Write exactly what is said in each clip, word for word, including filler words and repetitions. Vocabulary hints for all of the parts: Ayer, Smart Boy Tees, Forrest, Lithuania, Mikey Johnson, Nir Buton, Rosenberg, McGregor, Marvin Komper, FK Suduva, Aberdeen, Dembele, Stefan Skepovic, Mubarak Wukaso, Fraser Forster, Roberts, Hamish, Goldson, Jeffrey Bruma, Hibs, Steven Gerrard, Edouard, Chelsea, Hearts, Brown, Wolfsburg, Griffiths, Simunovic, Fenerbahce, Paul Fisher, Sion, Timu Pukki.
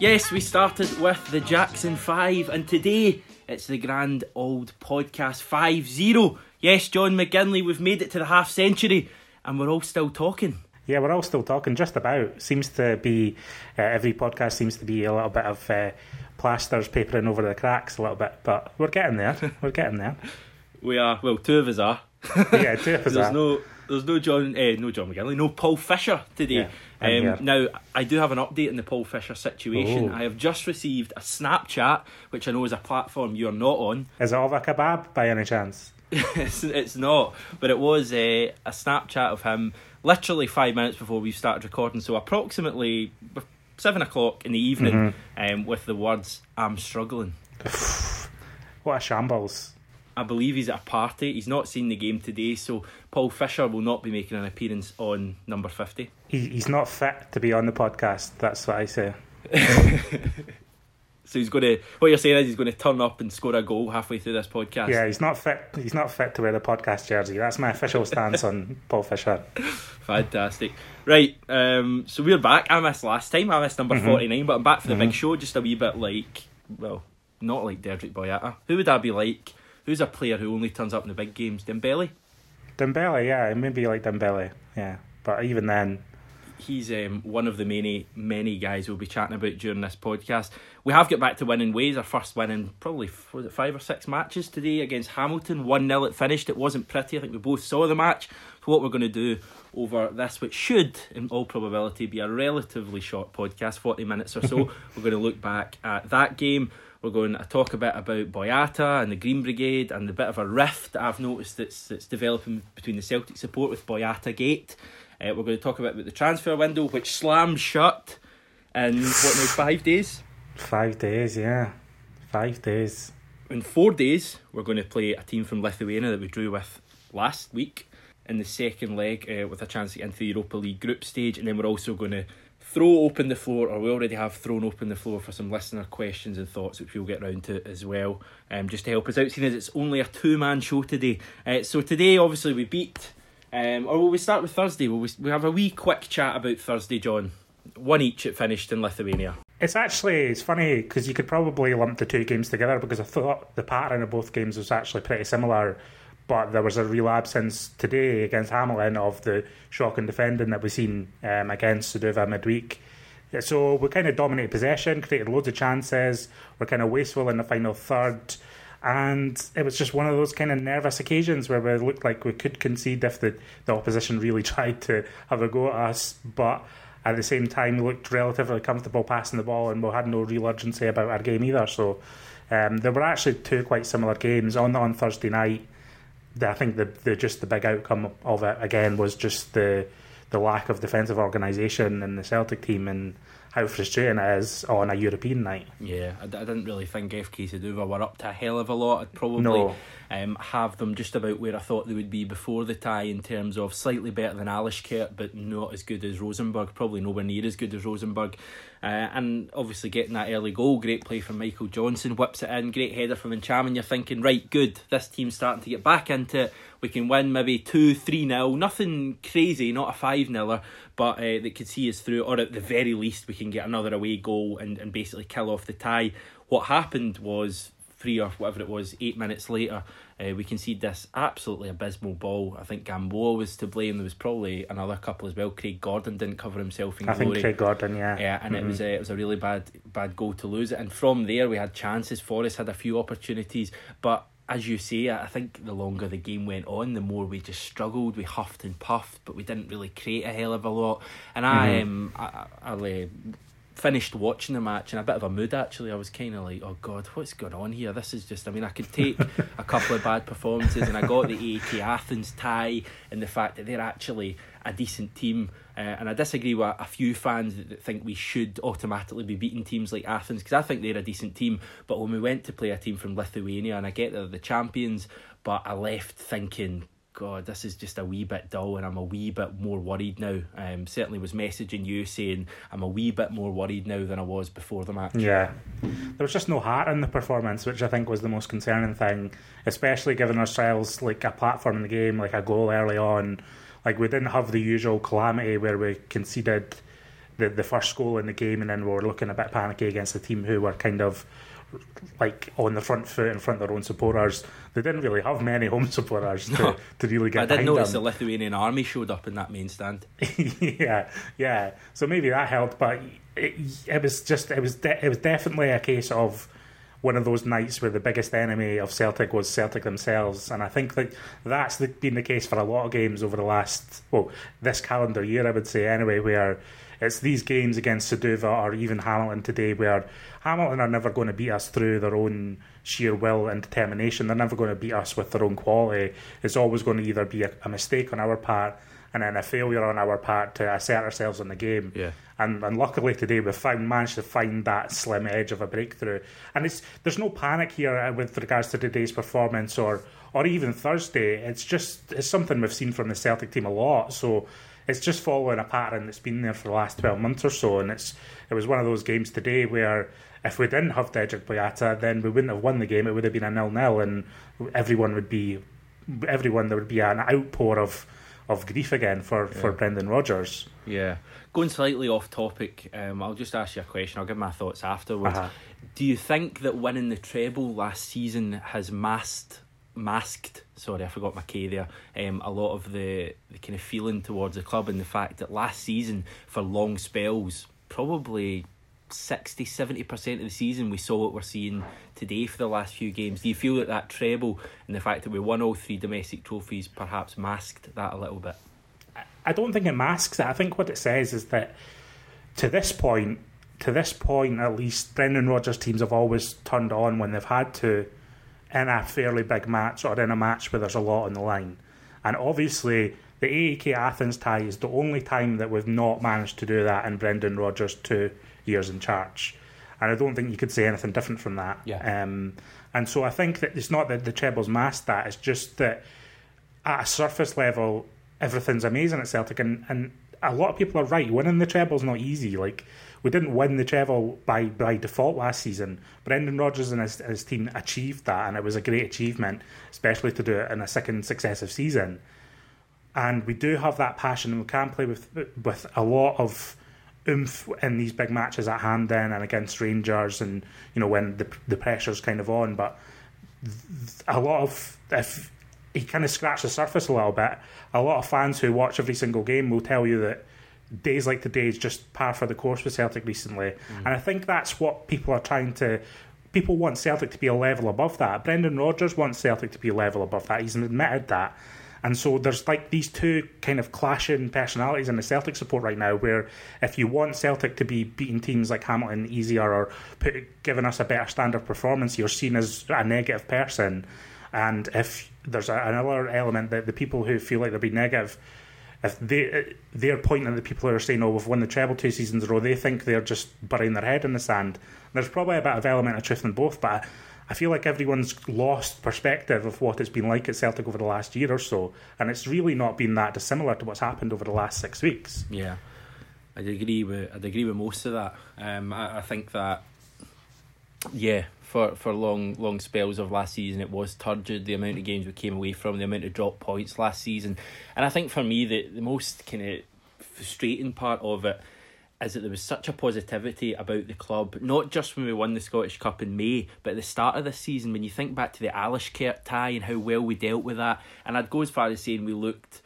Yes, we started with the Jackson Five, and today it's the grand old podcast five zero. Yes, John McGinley, we've made it to the half century, and we're all still talking. Yeah, we're all still talking, just about. Seems to be, uh, every podcast seems to be a little bit of uh, plasters papering over the cracks a little bit, but we're getting there, we're getting there. We are, well, two of us are. Yeah, two of us there's are. No, there's no John, uh, no John McGinley, no Paul Fisher today. Yeah, um, now, I do have an update on the Paul Fisher situation. Oh. I have just received a Snapchat, which I know is a platform you're not on. Is it of a kebab by any chance? it's, it's not, but it was uh, a Snapchat of him literally five minutes before we started recording. So approximately seven o'clock in the evening, mm-hmm. um, with the words, "I'm struggling." What a shambles. I believe he's at a party. He's not seen the game today, so Paul Fisher will not be making an appearance on number fifty. He, he's not fit to be on the podcast, that's what I say. So he's going to, what you're saying is he's going to turn up and score a goal halfway through this podcast. Yeah, he's not fit He's not fit to wear the podcast jersey. That's my official stance on Paul Fisher. Fantastic. Right, um, so we're back. I missed last time. I missed number mm-hmm. forty-nine, but I'm back for the mm-hmm. big show, just a wee bit like, well, not like Dedryck Boyata. Who would I be like? Who's a player who only turns up in the big games? Dembele? Dembele, yeah, maybe like Dembele, yeah. But even then... He's um, one of the many, many guys we'll be chatting about during this podcast. We have got back to winning ways, our first win in probably, was it five or six matches today against Hamilton. one nil it finished, it wasn't pretty, I think we both saw the match. So what we're going to do over this, which should, in all probability, be a relatively short podcast, forty minutes or so, we're going to look back at that game. We're going to talk a bit about Boyata and the Green Brigade and the bit of a rift that I've noticed that's, that's developing between the Celtic support with Boyata Gate. Uh, we're going to talk a bit about the transfer window, which slams shut in, what now, five days? Five days, yeah. Five days. In four days, we're going to play a team from Lithuania that we drew with last week in the second leg uh, with a chance to get into the Europa League group stage. And then we're also going to throw open the floor, or we already have thrown open the floor for some listener questions and thoughts, which we'll get round to as well, um, just to help us out, seeing as it's only a two-man show today. Uh, so today, obviously, we beat, um, or will we start with Thursday? Will we, we have a wee quick chat about Thursday, John? One each it finished in Lithuania. It's actually, it's funny, because you could probably lump the two games together, because I thought the pattern of both games was actually pretty similar, but there was a real absence today against Hamilton of the shocking defending that we've seen um, against Suduva midweek. So we kind of dominated possession, created loads of chances, were kind of wasteful in the final third, and it was just one of those kind of nervous occasions where we looked like we could concede if the, the opposition really tried to have a go at us, but at the same time we looked relatively comfortable passing the ball and we had no real urgency about our game either. So um, there were actually two quite similar games on, on Thursday night. I think the, the just the big outcome of it again was just the the lack of defensive organisation in the Celtic team and how frustrating it is on a European night. Yeah, I, I didn't really think F K Suduva were up to a hell of a lot. I'd probably no. um, have them just about where I thought they would be before the tie in terms of slightly better than Alashkert, but not as good as Rosenberg, probably nowhere near as good as Rosenberg. Uh, and obviously getting that early goal, great play from Michael Johnson, whips it in, great header from Ntcham, and you're thinking, right, good, this team's starting to get back into it. We can win maybe two, three nil, nothing crazy, not a five-nil-er, but uh, that could see us through, or at the very least we can get another away goal and, and basically kill off the tie. What happened was, three or whatever it was, eight minutes later, uh, we conceded this absolutely abysmal ball. I think Gamboa was to blame. There was probably another couple as well. Craig Gordon didn't cover himself in I glory. I think Craig Gordon, yeah. Yeah, and mm-hmm. it was a, it was a really bad bad goal to lose it. And from there we had chances. Forrest had a few opportunities, but as you say, I think the longer the game went on, the more we just struggled. We huffed and puffed, but we didn't really create a hell of a lot. And I, mm-hmm. um, I, I, I uh, finished watching the match in a bit of a mood, actually. I was kind of like, oh God, what's going on here? This is just, I mean, I could take a couple of bad performances, and I got the A E K Athens tie and the fact that they're actually a decent team. Uh, and I disagree with a few fans that think we should automatically be beating teams like Athens, because I think they're a decent team. But when we went to play a team from Lithuania, and I get they're the champions, but I left thinking, God, this is just a wee bit dull, and I'm a wee bit more worried now. Um, certainly was messaging you saying I'm a wee bit more worried now than I was before the match. Yeah, there was just no heart in the performance, which I think was the most concerning thing, especially given ourselves like a platform in the game, like a goal early on. Like we didn't have the usual calamity where we conceded the, the first goal in the game, and then we were looking a bit panicky against a team who were kind of like on the front foot in front of their own supporters. They didn't really have many home supporters to, no. to really get behind them. I did notice them. The Lithuanian army showed up in that main stand. yeah, yeah. So maybe that helped, but it, it was just it was de- it was definitely a case of one of those nights where the biggest enemy of Celtic was Celtic themselves, and I think that that's the, been the case for a lot of games over the last, well, this calendar year, I would say anyway, where it's these games against Suduva or even Hamilton today where Hamilton are never going to beat us through their own sheer will and determination. They're never going to beat us with their own quality. It's always going to either be a, a mistake on our part and then a failure on our part to assert ourselves in the game. Yeah. And, and luckily today we found managed to find that slim edge of a breakthrough. And it's there's no panic here with regards to today's performance or or even Thursday. It's just it's something we've seen from the Celtic team a lot. So it's just following a pattern that's been there for the last twelve months or so. And it's it was one of those games today where if we didn't have Dedryck Boyata, then we wouldn't have won the game. It would have been a nil-nil, and everyone would be everyone there would be an outpour of. of grief again for, yeah. for Brendan Rodgers. Yeah. Going slightly off topic, um, I'll just ask you a question. I'll give my thoughts afterwards. Uh-huh. Do you think that winning the treble last season has masked, masked sorry, I forgot my K there, um, a lot of the, the kind of feeling towards the club, and the fact that last season, for long spells, probably sixty to seventy percent of the season, we saw what we're seeing today for the last few games? Do you feel that that treble and the fact that we won all three domestic trophies perhaps masked that a little bit? I don't think it masks it. I think what it says is that to this point, to this point at least, Brendan Rodgers teams have always turned on when they've had to in a fairly big match or in a match where there's a lot on the line. And obviously the A E K Athens tie is the only time that we've not managed to do that in Brendan Rodgers two years in charge, and I don't think you could say anything different from that. Yeah. Um, and so I think that it's not that the treble's masked that, it's just that at a surface level everything's amazing at Celtic, and, and a lot of people are right, winning the treble's not easy. Like, we didn't win the treble by, by default last season. Brendan Rodgers and his, his team achieved that, and it was a great achievement, especially to do it in a second successive season. And we do have that passion, and we can play with with a lot of oomph in these big matches at Hampden and against Rangers, and you know, when the the pressure's kind of on. But a lot of, if you kind of scratch the surface a little bit, a lot of fans who watch every single game will tell you that days like today is just par for the course with Celtic recently. Mm. And I think that's what people are trying to people want Celtic to be a level above that. Brendan Rodgers wants Celtic to be a level above that. He's admitted that. And so there's like these two kind of clashing personalities in the Celtic support right now, where if you want Celtic to be beating teams like Hamilton easier or put, giving us a better standard performance, you're seen as a negative person. And if there's a, another element that the people who feel like they're being negative, if they, they're pointing at the people who are saying, oh, we've won the treble two seasons in a row, they think they're just burying their head in the sand. There's probably a bit of element of truth in both, but I feel like everyone's lost perspective of what it's been like at Celtic over the last year or so, and it's really not been that dissimilar to what's happened over the last six weeks. Yeah, I'd agree with I'd agree with most of that. Um, I, I think that, yeah, for, for long long spells of last season, it was turgid, the amount of games we came away from, the amount of drop points last season. And I think for me, the, the most kind of frustrating part of it is that there was such a positivity about the club, not just when we won the Scottish Cup in May, but at the start of this season, when you think back to the Alashkert tie and how well we dealt with that. And I'd go as far as saying we looked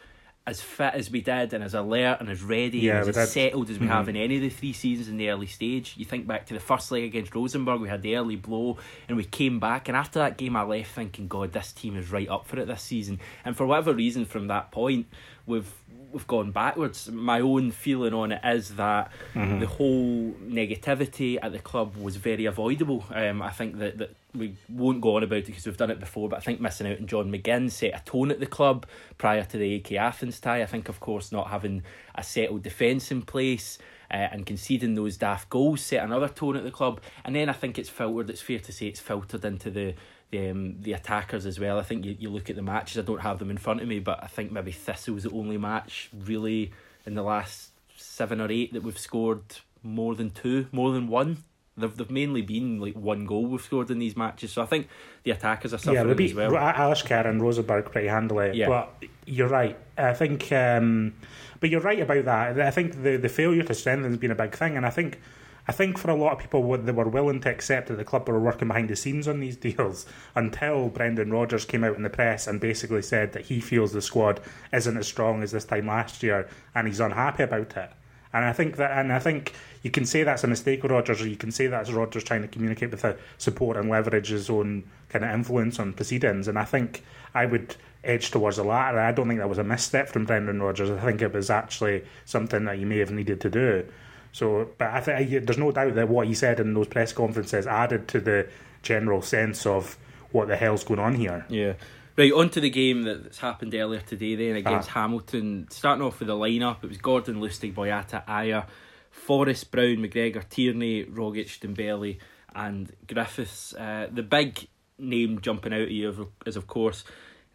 as fit as we did, and as alert and as ready, yeah, and as, as settled as we mm-hmm. have in any of the three seasons in the early stage. You think back to the first leg against Rosenberg, we had the early blow and we came back, and after that game I left thinking, God, this team is right up for it this season. And for whatever reason, from that point we've we've gone backwards. My own feeling on it is that mm-hmm. the whole negativity at the club was very avoidable. Um, I think that, that we won't go on about it because we've done it before, but I think missing out on John McGinn set a tone at the club prior to the A E K Athens tie. I think, of course, not having a settled defence in place uh, and conceding those daft goals set another tone at the club. And then I think it's filtered, it's fair to say it's filtered into the the, um, the attackers as well. I think you, you look at the matches, I don't have them in front of me, but I think maybe Thistle's the only match really in the last seven or eight that we've scored more than two, more than one. They've, they've mainly been like one goal we've scored in these matches, so I think the attackers are suffering yeah, we beat as well. Alashkert and Rosenberg pretty handily, yeah. But You're right. I think, um, but you're right about that. I think the, the failure to strengthen has been a big thing, and I think, I think for a lot of people, they were willing to accept that the club were working behind the scenes on these deals until Brendan Rodgers came out in the press and basically said that he feels the squad isn't as strong as this time last year, and he's unhappy about it. And I think that, and I think you can say that's a mistake with Rodgers, or you can say that's Rodgers trying to communicate with the support and leverage his own kind of influence on proceedings. And I think I would edge towards the latter. I don't think that was a misstep from Brendan Rodgers. I think it was actually something that he may have needed to do. So, but I think there's no doubt that what he said in those press conferences added to the general sense of what the hell's going on here. Yeah. Right, on to the game that's happened earlier today then against ah. Hamilton. Starting off with the lineup, it was Gordon, Lustig, Boyata, Ayer, Forrest, Brown, McGregor, Tierney, Rogic, Dembele and Griffiths. Uh, the big name jumping out at you is, of course,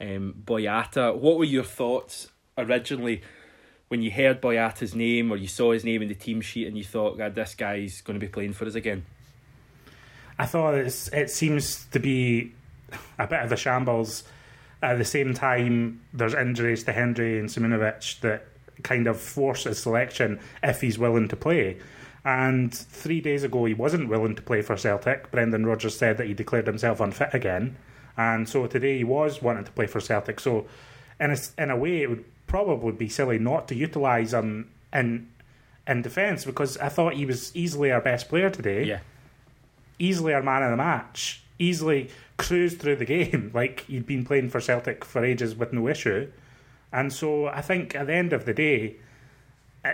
um, Boyata. What were your thoughts originally when you heard Boyata's name or you saw his name in the team sheet and you thought, God, this guy's going to be playing for us again? I thought it's, it seems to be a bit of a shambles. At the same time, there's injuries to Hendry and Simonovic that kind of force his selection if he's willing to play. And three days ago, he wasn't willing to play for Celtic. Brendan Rodgers said that he declared himself unfit again. And so today he was wanting to play for Celtic. So in a, in a way, it would probably be silly not to utilise him in, in defence, because I thought he was easily our best player today. Yeah. Easily our man of the match. Easily cruised through the game like he'd been playing for Celtic for ages with no issue. And so I think at the end of the day,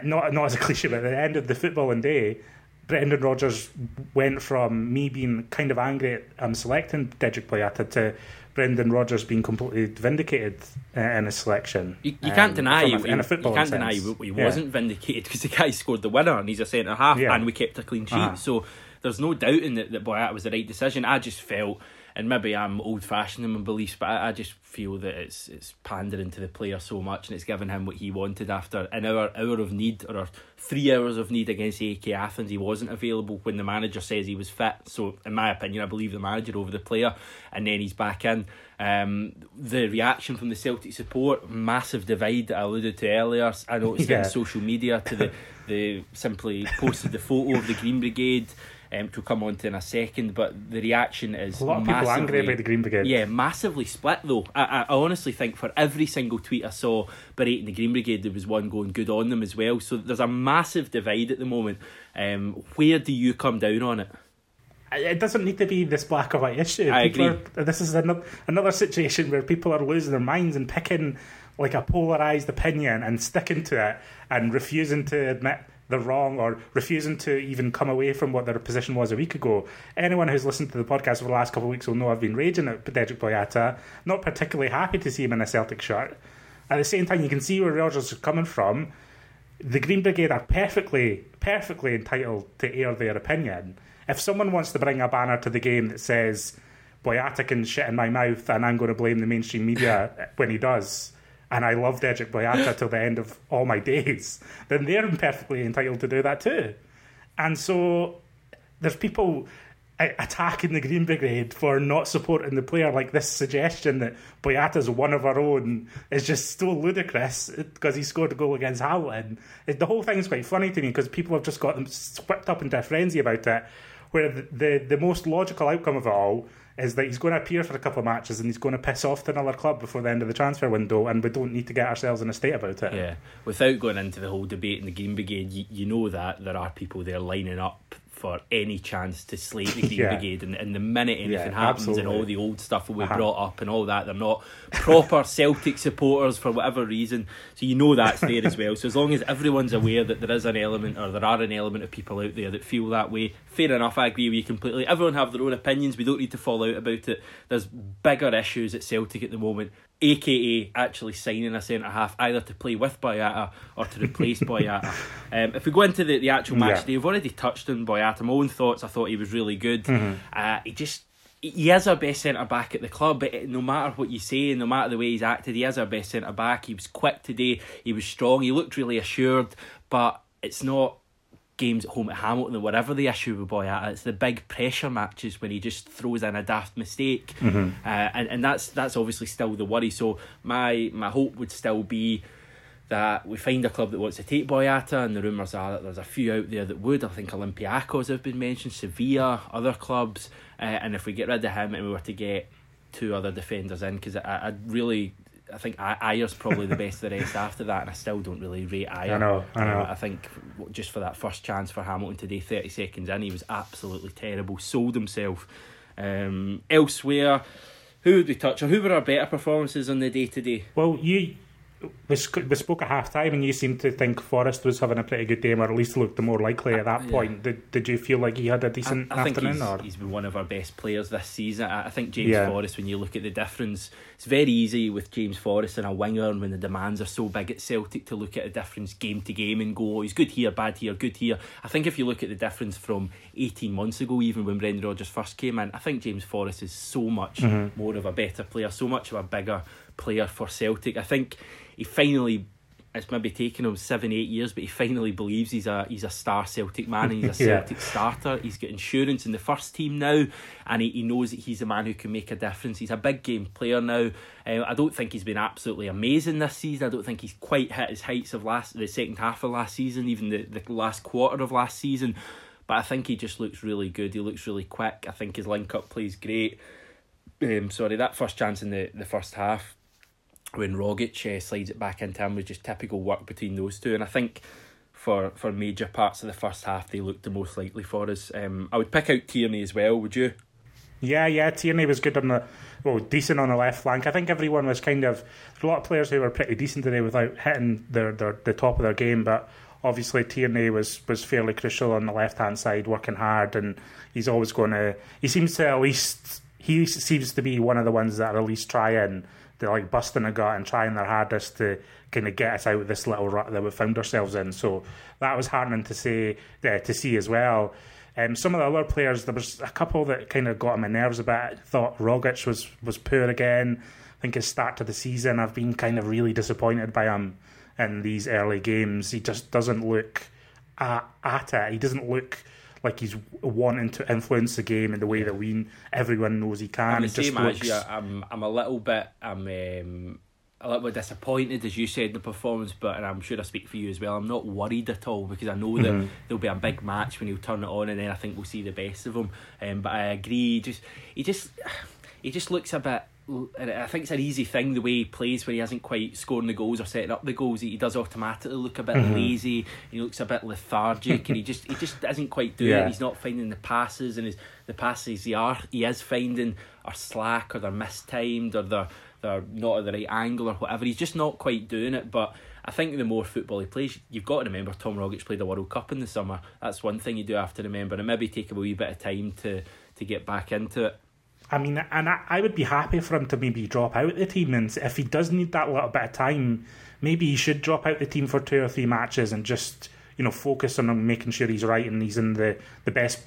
not not as a cliche, but at the end of the footballing day, Brendan Rodgers went from me being kind of angry at um, selecting Dedryck Boyata to Brendan Rodgers being completely vindicated uh, in his selection. You, you um, can't deny he, a, in a you can't sense. deny he wasn't yeah. vindicated, because the guy scored the winner and he's a centre half yeah. and we kept a clean sheet. Uh-huh. So there's no doubting that, that Boyata was the right decision. I just felt, and maybe I'm old-fashioned in my beliefs, but I, I just feel that it's it's pandering to the player so much and it's giving him what he wanted after an hour hour of need, or three hours of need against A E K Athens. He wasn't available when the manager says he was fit. So, in my opinion, I believe the manager over the player, and then he's back in. Um, the reaction from the Celtic support, massive divide that I alluded to earlier. I noticed yeah. it on social media to the, the simply posted the photo of the Green Brigade, Um, to come on to in a second, but the reaction is a lot of people angry about the Green Brigade. Yeah, massively split though. I, I honestly think for every single tweet I saw berating the Green Brigade, there was one going good on them as well. So there's a massive divide at the moment. Um, where do you come down on it? It doesn't need to be this black or white issue. I people agree. Are, this is another another situation where people are losing their minds and picking like a polarised opinion and sticking to it and refusing to admit they're wrong, or refusing to even come away from what their position was a week ago. Anyone who's listened to the podcast over the last couple of weeks will know I've been raging at Dedryck Boyata, not particularly happy to see him in a Celtic shirt. At the same time, you can see where Rodgers is coming from. The Green Brigade are perfectly, perfectly entitled to air their opinion. If someone wants to bring a banner to the game that says, Boyata can shit in my mouth and I'm going to blame the mainstream media when he does, and I love Dedryck Boyata till the end of all my days, then they're perfectly entitled to do that too. And so there's people attacking the Green Brigade for not supporting the player. Like, this suggestion that Boyata's one of our own is just so ludicrous because he scored a goal against Hamilton. The whole thing's quite funny to me because people have just got them whipped up into a frenzy about it, where the, the, the most logical outcome of it all is that he's going to appear for a couple of matches and he's going to piss off to another club before the end of the transfer window, and we don't need to get ourselves in a state about it. Yeah, without going into the whole debate in the Green Brigade, you, you know that there are people there lining up for any chance to slay the Green yeah. Brigade, and, and the minute anything yeah, happens absolutely. and all the old stuff will be uh-huh. brought up and all that, they're not proper Celtic supporters for whatever reason, so you know that's there as well. So as long as everyone's aware that there is an element, or there are an element of people out there that feel that way, fair enough, I agree with you completely. Everyone have their own opinions, we don't need to fall out about it. There's bigger issues at Celtic at the moment, A K A actually signing a centre-half either to play with Boyata or to replace Boyata. Um, if we go into the, the actual match yeah. today, we've already touched on Boyata. My own thoughts, I thought he was really good. Mm-hmm. Uh, he just, he is our best centre-back at the club, but it, no matter what you say and no matter the way he's acted, he is our best centre-back. He was quick today, he was strong, he looked really assured, but it's not games at home at Hamilton or whatever the issue with Boyata, it's the big pressure matches when he just throws in a daft mistake. Mm-hmm. uh, and, and that's that's obviously still the worry. So my my hope would still be that we find a club that wants to take Boyata, and the rumours are that there's a few out there that would. I think Olympiacos have been mentioned, Sevilla, other clubs, uh, and if we get rid of him and we were to get two other defenders in, because I, I really... I think Ayer's probably the best of the rest after that, and I still don't really rate Ayer. I know, I know. Um, I think just for that first chance for Hamilton today, thirty seconds in, he was absolutely terrible, sold himself. Um, elsewhere, who would we touch on? Who were our better performances on the day today? Well, you we spoke at half-time and you seemed to think Forrest was having a pretty good game, or at least looked the more likely at that I, yeah. point. Did Did you feel like he had a decent I, I afternoon? I think he's, or? he's been one of our best players this season. I, I think James yeah. Forrest, when you look at the difference, it's very easy with James Forrest and a winger, and when the demands are so big at Celtic, to look at a difference game to game and go, oh, he's good here, bad here, good here. I think if you look at the difference from eighteen months ago, even when Brendan Rodgers first came in, I think James Forrest is so much mm-hmm. more of a better player, so much of a bigger player for Celtic. I think he finally, it's maybe taken him seven, eight years, but he finally believes he's a he's a star Celtic man, and he's a yeah. Celtic starter. He's got insurance in the first team now, and he, he knows that he's a man who can make a difference. He's a big game player now. Uh, I don't think he's been absolutely amazing this season. I don't think he's quite hit his heights of last the second half of last season, even the, the last quarter of last season. But I think he just looks really good. He looks really quick. I think his link-up play's great. Um, sorry, that first chance in the, the first half, when Rogic uh, slides it back into him, was just typical work between those two. And I think for for major parts of the first half, they looked the most likely for us. Um, I would pick out Tierney as well, would you? Yeah, yeah, Tierney was good on the, well, decent on the left flank. I think everyone was kind of, a lot of players who were pretty decent today without hitting their, their the top of their game, but obviously Tierney was, was fairly crucial on the left-hand side, working hard, and he's always going to, he seems to at least, he seems to be one of the ones that are at least trying. They're like busting a gut and trying their hardest to kind of get us out of this little rut that we found ourselves in. So that was heartening to see, uh, to see as well. Um, some of the other players, there was a couple that kind of got on my nerves a bit. I thought Rogic was, was poor again. I think his start to the season, I've been kind of really disappointed by him in these early games. He just doesn't look at, at it. He doesn't look like he's wanting to influence the game in the way that we everyone knows he can. I'm the same looks... as you. I'm, I'm a little bit I'm um, a little bit disappointed, as you said, in the performance, but, and I'm sure I speak for you as well, I'm not worried at all, because I know that mm-hmm. there'll be a big match when he'll turn it on, and then I think we'll see the best of him. Um, but I agree, just he just he just looks a bit, and I think it's an easy thing the way he plays when he hasn't quite scoring the goals or setting up the goals. He does automatically look a bit mm-hmm. lazy. He looks a bit lethargic, and he just he just isn't quite doing yeah. it. He's not finding the passes, and his the passes he are he is finding are slack, or they're mistimed, or they're they're not at the right angle, or whatever. He's just not quite doing it. But I think the more football he plays, you've got to remember Tom Rogic played a World Cup in the summer. That's one thing you do have to remember, and maybe take a wee bit of time to to get back into it. I mean, and I, I would be happy for him to maybe drop out the team, and if he does need that little bit of time, maybe he should drop out the team for two or three matches and just, you know, focus on him, making sure he's right and he's in the, the best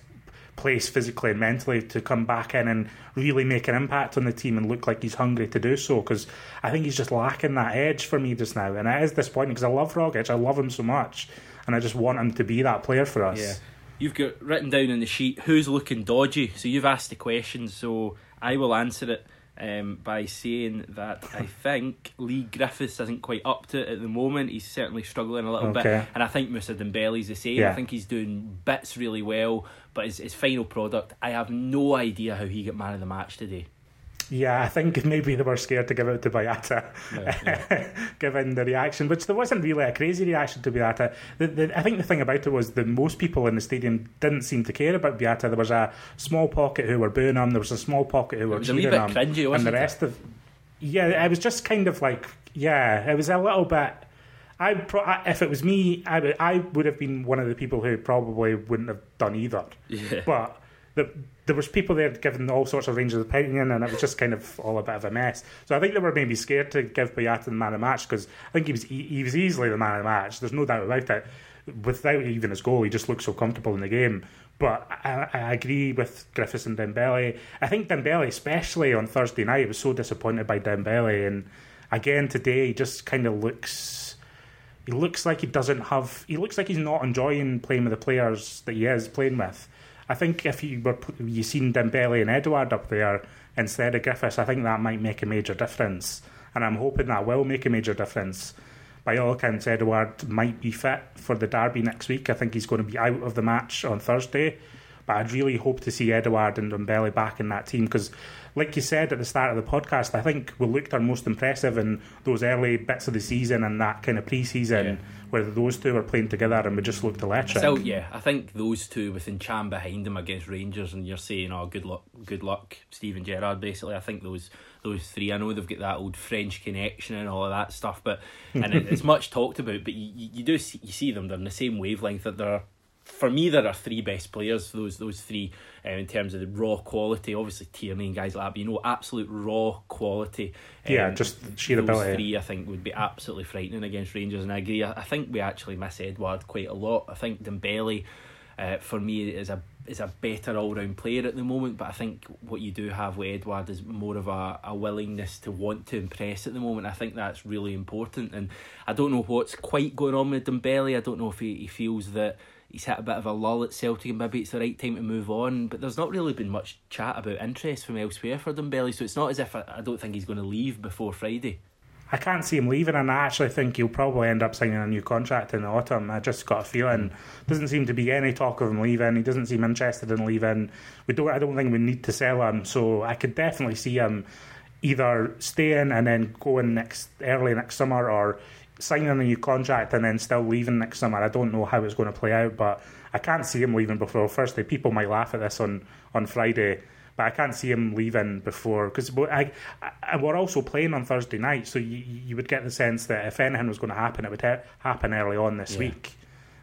place physically and mentally to come back in and really make an impact on the team and look like he's hungry to do so, because I think he's just lacking that edge for me just now, and it is disappointing because I love Rogic, I love him so much, and I just want him to be that player for us. Yeah. You've got written down on the sheet who's looking dodgy. So you've asked the question, so I will answer it um, by saying that I think Lee Griffiths isn't quite up to it at the moment. He's certainly struggling a little okay. bit. And I think Moussa Dembele's the same. Yeah. I think he's doing bits really well, but his, his final product, I have no idea how he got man of the match today. Yeah, I think maybe they were scared to give out to Boyata, yeah, yeah. given the reaction, which there wasn't really a crazy reaction to Boyata. The, the, I think the thing about it was that most people in the stadium didn't seem to care about Boyata. There was a small pocket who were booing him, there was a small pocket who were cheering him. It was a wee bit cringy, wasn't it? And the rest of... Yeah, it was just kind of like... Yeah, it was a little bit... I pro- if it was me, I would, I would have been one of the people who probably wouldn't have done either. Yeah. But... The, there was people there giving all sorts of range of opinion, and it was just kind of all a bit of a mess. So I think they were maybe scared to give Boyata the man of the match, because I think he was he, he was easily the man of the match. There's no doubt about it. Without even his goal, he just looked so comfortable in the game. But I, I agree with Griffiths and Dembele. I think Dembele, especially on Thursday night, was so disappointed by Dembele, and again today he just kind of looks He looks like he doesn't have... He looks like he's not enjoying playing with the players that he is playing with. I think if you were you seen Dembele and Edouard up there instead of Griffiths, I think that might make a major difference. And I'm hoping that will make a major difference. By all accounts, Edouard might be fit for the derby next week. I think he's going to be out of the match on Thursday. But I'd really hope to see Edouard and Dembele back in that team because, like you said at the start of the podcast, I think we looked our most impressive in those early bits of the season and that kind of pre-season yeah. where those two were playing together and we just looked electric. Still, yeah, I think those two with Ntcham behind them against Rangers and you're saying, oh, good luck, good luck, Steven Gerrard, basically. I think those those three, I know they've got that old French connection and all of that stuff, but and it, it's much talked about, but you, you do see, you see them, they're in the same wavelength that they're... For me, there are three best players, those those three, um, in terms of the raw quality. Obviously, Tierney and guys like that, but you know, absolute raw quality. Um, yeah, just sheer ability. Those three, I think, would be absolutely frightening against Rangers, and I agree. I, I think we actually miss Edouard quite a lot. I think Dembele, uh, for me, is a is a better all-round player at the moment, but I think what you do have with Edouard is more of a, a willingness to want to impress at the moment. I think that's really important, and I don't know what's quite going on with Dembele. I don't know if he, he feels that... He's hit a bit of a lull at Celtic and maybe it's the right time to move on, but there's not really been much chat about interest from elsewhere for Dembele, so it's not as if I, I don't think he's going to leave before Friday. I can't see him leaving, and I actually think he'll probably end up signing a new contract in the autumn. I just got a feeling. Doesn't seem to be any talk of him leaving. He doesn't seem interested in leaving. We don't. I don't think we need to sell him, so I could definitely see him either staying and then going next early next summer or signing a new contract and then still leaving next summer. I don't know how it's going to play out, but I can't see him leaving before Thursday. People might laugh at this on, on Friday, but I can't see him leaving before, because I, I, we're also playing on Thursday night, so you, you would get the sense that if anything was going to happen, it would ha- happen early on this yeah. week.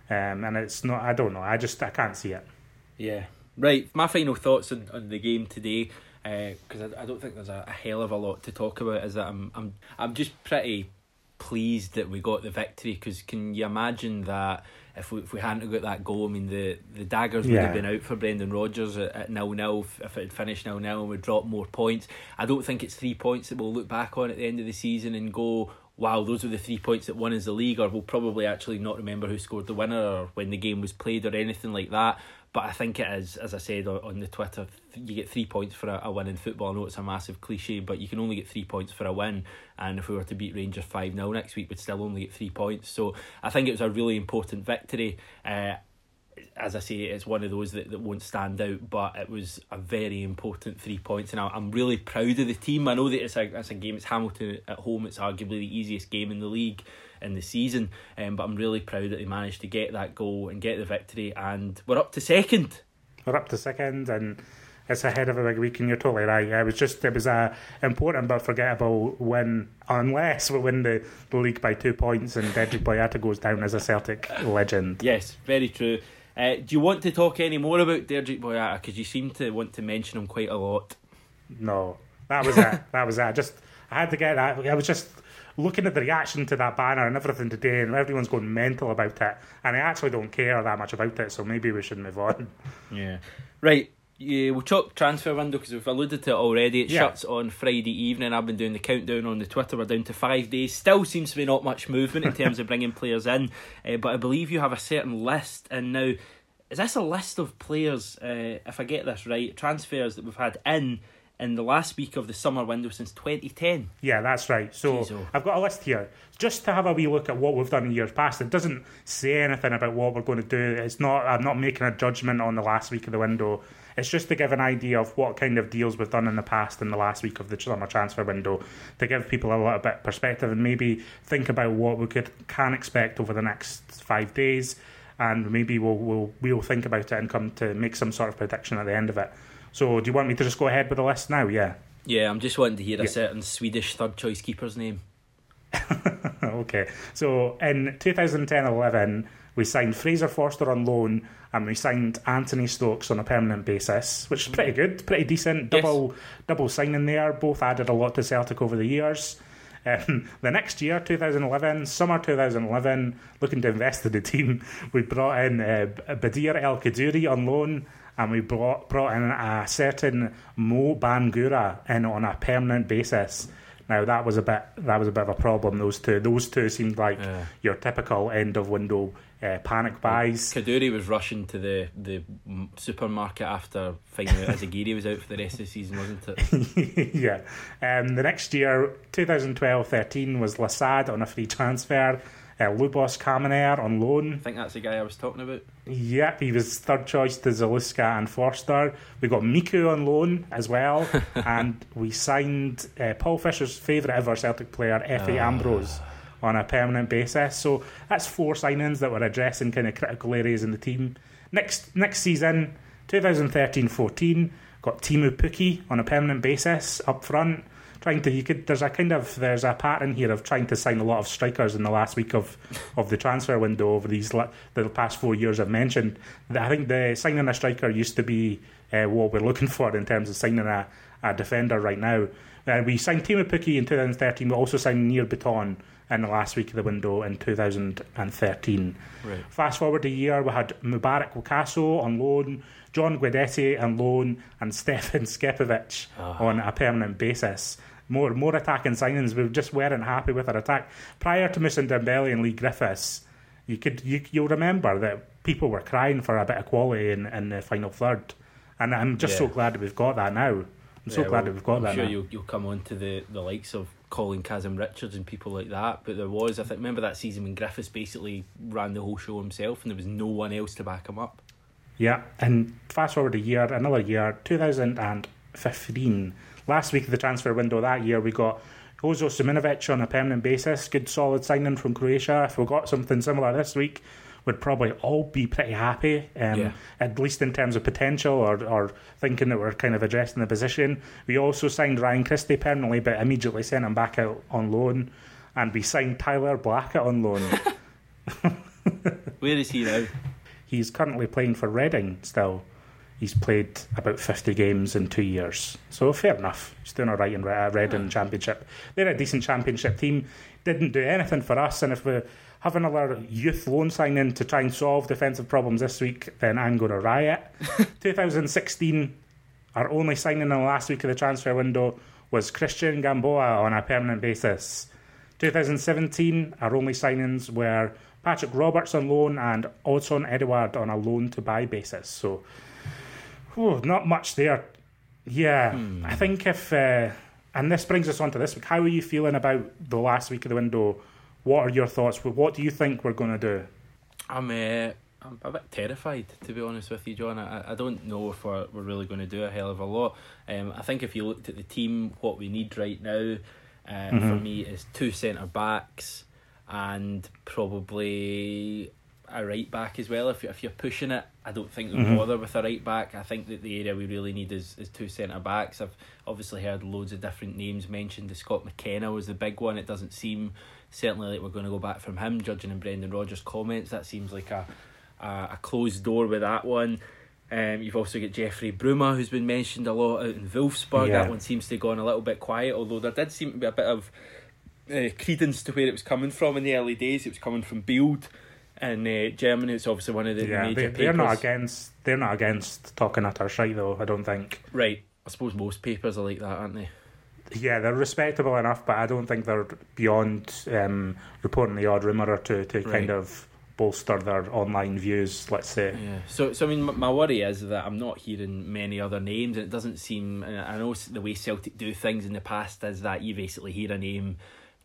Um, and it's not, I don't know, I just, I can't see it. Yeah. Right, my final thoughts on, on the game today, because uh, I, I don't think there's a, a hell of a lot to talk about, is that I'm I'm I'm just pretty... pleased that we got the victory, because can you imagine that if we, if we hadn't got that goal? I mean, the, the daggers would yeah. have been out for Brendan Rodgers at nil nil if it had finished nil nil and we'd dropped more points. I don't think it's three points that we'll look back on at the end of the season and go, wow, those were the three points that won us the league, or we'll probably actually not remember who scored the winner or when the game was played or anything like that. But I think it is, as I said on the Twitter, you get three points for a, a win in football. I know it's a massive cliche, but you can only get three points for a win. And if we were to beat Rangers five nil next week, we'd still only get three points. So I think it was a really important victory. Uh, as I say, it's one of those that, that won't stand out, but it was a very important three points. And I, I'm really proud of the team. I know that it's a, it's a game, it's Hamilton at home. It's arguably the easiest game in the league in the season, um, but I'm really proud that they managed to get that goal and get the victory, and we're up to second. We're up to second, and it's ahead of a big week, and you're totally right. It was just, it was a important but forgettable win, unless we win the, the league by two points and Dedryck Boyata goes down as a Celtic legend. Yes, very true. Uh, do you want to talk any more about Dedryck Boyata? Because you seem to want to mention him quite a lot. No, that was it. That was it. I just, I had to get that. I was just... looking at the reaction to that banner and everything today, and everyone's going mental about it, and I actually don't care that much about it, so maybe we should move on. Yeah. Right, yeah, we'll talk transfer window, because we've alluded to it already. It yeah. shuts on Friday evening. I've been doing the countdown on the Twitter. We're down to five days. Still seems to be not much movement in terms of bringing players in, uh, but I believe you have a certain list, and now, is this a list of players, uh, if I get this right, transfers that we've had in in the last week of the summer window since twenty ten. Yeah, that's right. So Jeez, oh. I've got a list here just to have a wee look at what we've done in years past. It doesn't say anything about what we're going to do. It's not. I'm not making a judgment on the last week of the window. It's just to give an idea of what kind of deals we've done in the past in the last week of the summer transfer window, to give people a little bit of perspective and maybe think about what we could can expect over the next five days. And maybe we'll we'll, we'll think about it and come to make some sort of prediction at the end of it. So do you want me to just go ahead with the list now? Yeah. Yeah, I'm just wanting to hear yeah. a certain Swedish third-choice keeper's name. Okay. So in two thousand ten eleven, we signed Fraser Forster on loan, and we signed Anthony Stokes on a permanent basis, which is pretty good, pretty decent. Double yes. double signing there. Both added a lot to Celtic over the years. Um, the next year, twenty eleven, summer twenty eleven, looking to invest in the team, we brought in uh, Badir El Kaduri on loan, and we brought, brought in a certain Mo Bangura in on a permanent basis. Now that was a bit that was a bit of a problem. Those two those two seemed like yeah. your typical end of window uh, panic buys. Kaduri was rushing to the, the supermarket after finding out Azagiri was out for the rest of the season, wasn't it? yeah. Um, the next year, twenty twelve thirteen, was Lassad on a free transfer. Uh, Lubos Kamener on loan. I think that's the guy I was talking about. Yep, he was third choice to Zaluska and Forster. We got Miku on loan as well. And we signed uh, Paul Fisher's favourite ever Celtic player, F A uh. Ambrose, on a permanent basis. So that's four signings that were addressing kind of critical areas in the team. Next next season, twenty thirteen fourteen, got Timu Pukki on a permanent basis up front. Trying to, you could, there's a kind of, there's a pattern here of trying to sign a lot of strikers in the last week of, of the transfer window over these the past four years I've mentioned. I think the signing a striker used to be uh, what we're looking for in terms of signing a, a defender right now. Uh, we signed Timu Pukki in twenty thirteen, we also signed Nir Buton in the last week of the window in two thousand thirteen. Right. Fast forward a year, we had Mubarak Wukaso on loan, John Guidetti on loan, and Stefan Skepovic uh-huh. on a permanent basis. More more attacking signings. We just weren't happy with our attack. Prior to missing Dembele and Lee Griffiths, you could you you'll remember that people were crying for a bit of quality in, in the final third, and I'm just yeah. so glad that we've got that now. I'm yeah, so glad well, that we've got I'm that. I'm sure now. You'll you'll come on to the, the likes of Colin Kazim Richards and people like that, but there was I think remember that season when Griffiths basically ran the whole show himself, and there was no one else to back him up. Yeah, and fast forward a year, another year, two thousand fifteen. Last week of the transfer window that year, we got Jozo Siminovic on a permanent basis. Good solid signing from Croatia. If we got something similar this week, we'd probably all be pretty happy, um, yeah. at least in terms of potential or, or thinking that we're kind of addressing the position. We also signed Ryan Christie permanently, but immediately sent him back out on loan. And we signed Tyler Blackett on loan. Where is he now? He's currently playing for Reading still. He's played about fifty games in two years. So fair enough. He's doing all right in Reading Championship. They're a decent Championship team. Didn't do anything for us. And if we have another youth loan signing to try and solve defensive problems this week, then I'm going to riot. twenty sixteen, our only signing in the last week of the transfer window was Christian Gamboa on a permanent basis. twenty seventeen, our only signings were Patrick Roberts on loan and Odson Edouard on a loan-to-buy basis. So... Oh, not much there. Yeah, hmm. I think if... Uh, and this brings us on to this week. How are you feeling about the last week of the window? What are your thoughts? What do you think we're going to do? I'm, uh, I'm a bit terrified, to be honest with you, John. I, I don't know if we're, we're really going to do a hell of a lot. Um, I think if you looked at the team, what we need right now, uh, mm-hmm. for me, is two centre-backs and probably... a right back as well. If, if you're pushing it, I don't think they'll mm-hmm. bother with a right back. I think that the area we really need is, is two centre backs. I've obviously heard loads of different names mentioned. The Scott McKenna was the big one. It doesn't seem certainly like we're going to go back from him. Judging in Brendan Rodgers' comments, that seems like a a, a closed door with that one. Um, you've also got Jeffrey Bruma, who's been mentioned a lot out in Wolfsburg. Yeah. That one seems to have gone a little bit quiet, although there did seem to be a bit of uh, credence to where it was coming from in the early days. It was coming from Bild. And uh, Germany, it's obviously one of the yeah, major they, they're papers. Not against, they're not against talking at our shite, though, I don't think. Right. I suppose most papers are like that, aren't they? Yeah, they're respectable enough, but I don't think they're beyond um, reporting the odd rumour or two to right. kind of bolster their online views, let's say. Yeah. So, so I mean, my worry is that I'm not hearing many other names, and it doesn't seem... And I know the way Celtic do things in the past is that you basically hear a name...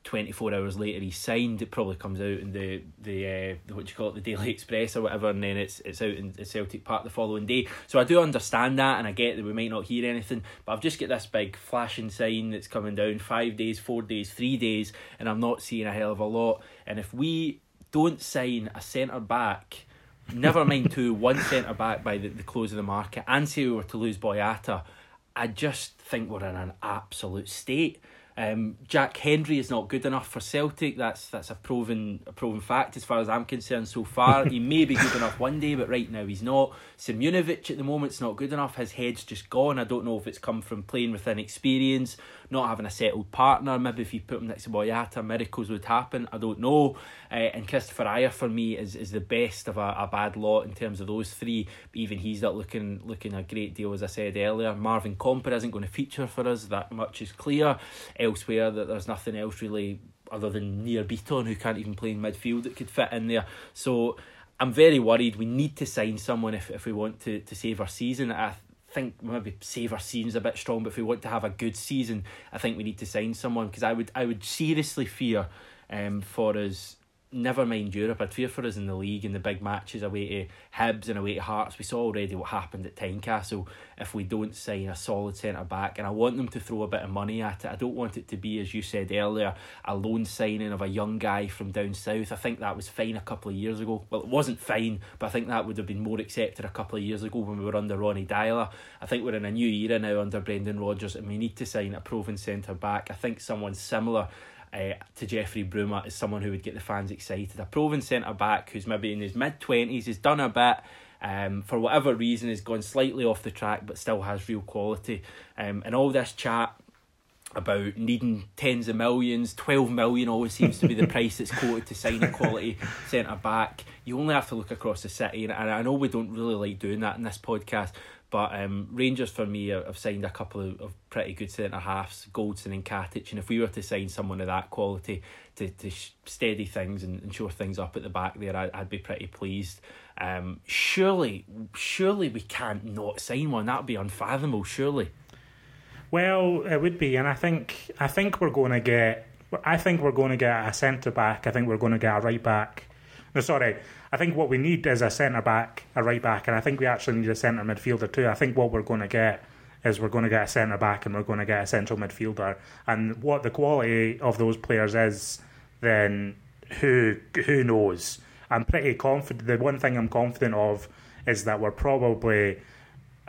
twenty-four hours later he's signed, it probably comes out in the the uh, what do you call it, the Daily Express or whatever, and then it's it's out in Celtic Park the following day. So I do understand that, and I get that we might not hear anything, but I've just got this big flashing sign that's coming down, five days, four days, three days, and I'm not seeing a hell of a lot. And if we don't sign a centre-back, never mind two, one centre-back by the, the close of the market, and say we were to lose Boyata, I just think we're in an absolute state. Um, Jack Hendry is not good enough for Celtic. That's that's a proven a proven fact as far as I'm concerned so far. He may be good enough one day, but right now he's not. Simunovic at the moment's not good enough. His head's just gone. I don't know if it's come from playing with inexperience, not having a settled partner. Maybe if you put him next to Boyata, miracles would happen. I don't know. Uh, and Christopher Ayer for me is, is the best of a, a bad lot in terms of those three. But even he's not looking looking a great deal, as I said earlier. Marvin Komper isn't going to feature for us. That much is clear. Elsewhere, that there's nothing else really other than Near Beaton, who can't even play in midfield, that could fit in there. So I'm very worried. We need to sign someone if, if we want to, to save our season. I think maybe save our season's a bit strong, but if we want to have a good season, I think we need to sign someone, because I would I would seriously fear um for us, never mind Europe, I'd fear for us in the league, in the big matches away to Hibs and away to Hearts. We saw already what happened at Tynecastle if we don't sign a solid centre-back, and I want them to throw a bit of money at it. I don't want it to be, as you said earlier, a loan signing of a young guy from down south. I think that was fine a couple of years ago. Well, it wasn't fine, but I think that would have been more accepted a couple of years ago when we were under Ronnie Dyler. I think we're in a new era now under Brendan Rodgers, and we need to sign a proven centre-back. I think someone similar Uh, to Geoffrey Bruma is someone who would get the fans excited. A proven centre-back who's maybe in his mid-twenties, has done a bit, um, for whatever reason has gone slightly off the track, but still has real quality. Um, and all this chat about needing tens of millions, twelve million always seems to be the price that's quoted to sign a quality centre-back. You only have to look across the city, and I know we don't really like doing that in this podcast, but um, Rangers for me have signed a couple of, of pretty good centre-halves, Goldson and Katic, and if we were to sign someone of that quality to, to steady things and, and shore things up at the back there, I, I'd be pretty pleased. Um, surely, surely we can't not sign one. That would be unfathomable, surely. Well, it would be, and I think I think we're going to get I think we're going to get a centre back. I think we're going to get a right back. No, sorry. I think what we need is a centre back, a right back, and I think we actually need a centre midfielder too. I think what we're going to get is we're going to get a centre back and we're going to get a central midfielder. And what the quality of those players is, then who who knows? I'm pretty confident. The one thing I'm confident of is that we're probably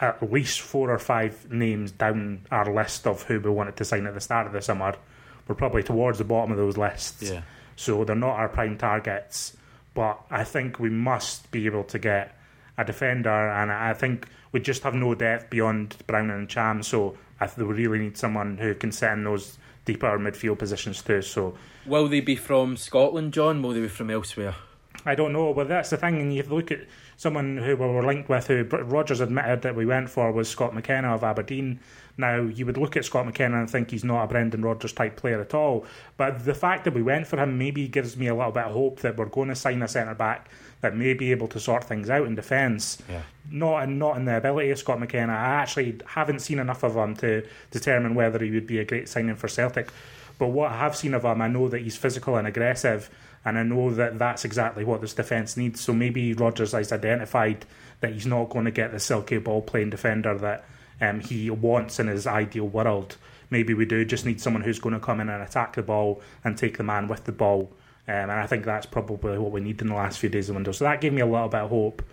at least four or five names down our list of who we wanted to sign at the start of the summer. We're probably towards the bottom of those lists. Yeah. So they're not our prime targets. But I think we must be able to get a defender, and I think we just have no depth beyond Brown and Ntcham, so I think we really need someone who can sit in those deeper midfield positions too. So, will they be from Scotland, John? Will they be from elsewhere? I don't know, but that's the thing, and you have to look at someone who we were linked with, who Rodgers admitted that we went for, was Scott McKenna of Aberdeen. Now, you would look at Scott McKenna and think he's not a Brendan Rodgers type player at all, but the fact that we went for him maybe gives me a little bit of hope that we're going to sign a centre-back that may be able to sort things out in defence. Yeah. Not, not in the ability of Scott McKenna. I actually haven't seen enough of him to determine whether he would be a great signing for Celtic, but what I have seen of him, I know that he's physical and aggressive, and I know that that's exactly what this defence needs. So maybe Rodgers has identified that he's not going to get the silky ball-playing defender that um, he wants in his ideal world. Maybe we do just need someone who's going to come in and attack the ball and take the man with the ball. Um, and I think that's probably what we need in the last few days of the window. So that gave me a little bit of hope.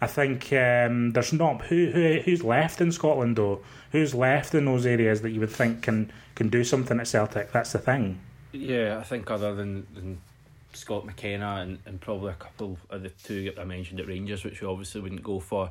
I think um, there's not... Who, who who's left in Scotland, though? Who's left in those areas that you would think can, can do something at Celtic? That's the thing. Yeah, I think other than... than... Scott McKenna and, and probably a couple of the two I mentioned at Rangers, which we obviously wouldn't go for.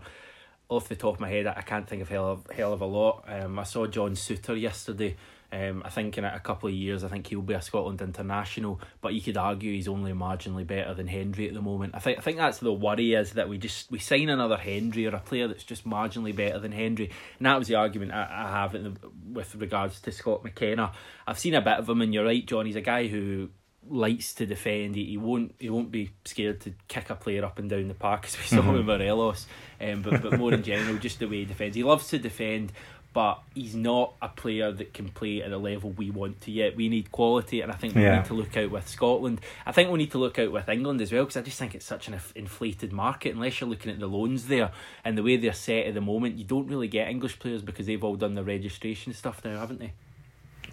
Off the top of my head, I can't think of hell of, hell of a lot. Um, I saw John Souter yesterday. Um, I think in a couple of years, I think he'll be a Scotland international, but you could argue he's only marginally better than Hendry at the moment. I think I think that's the worry, is that we just we sign another Hendry or a player that's just marginally better than Hendry, and that was the argument I, I have in the, with regards to Scott McKenna. I've seen a bit of him, and you're right, John. He's a guy who likes to defend. He, he won't he won't be scared to kick a player up and down the park, as we saw mm-hmm. with Morelos, um, but, but more in general, just the way he defends. He loves to defend, but he's not a player that can play at the level we want to yet. We need quality, and I think we yeah. need to look out with Scotland. I think we need to look out with England as well, because I just think it's such an inflated market, unless you're looking at the loans there and the way they're set at the moment. You don't really get English players because they've all done the registration stuff now, haven't they?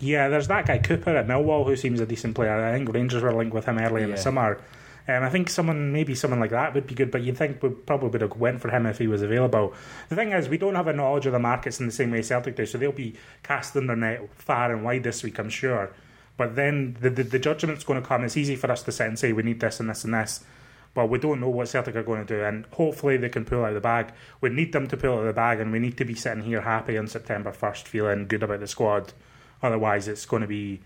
Yeah, there's that guy Cooper at Millwall who seems a decent player. I think Rangers were linked with him early yeah. in the summer. Um, I think someone, maybe someone like that would be good, but you'd think we probably would have went for him if he was available. The thing is, we don't have a knowledge of the markets in the same way Celtic do, so they'll be casting their net far and wide this week, I'm sure. But then the, the, the judgment's going to come. It's easy for us to sit and say we need this and this and this, but we don't know what Celtic are going to do, and hopefully they can pull out the bag. We need them to pull out the bag, and we need to be sitting here happy on September first, feeling good about the squad. Otherwise, it's going to be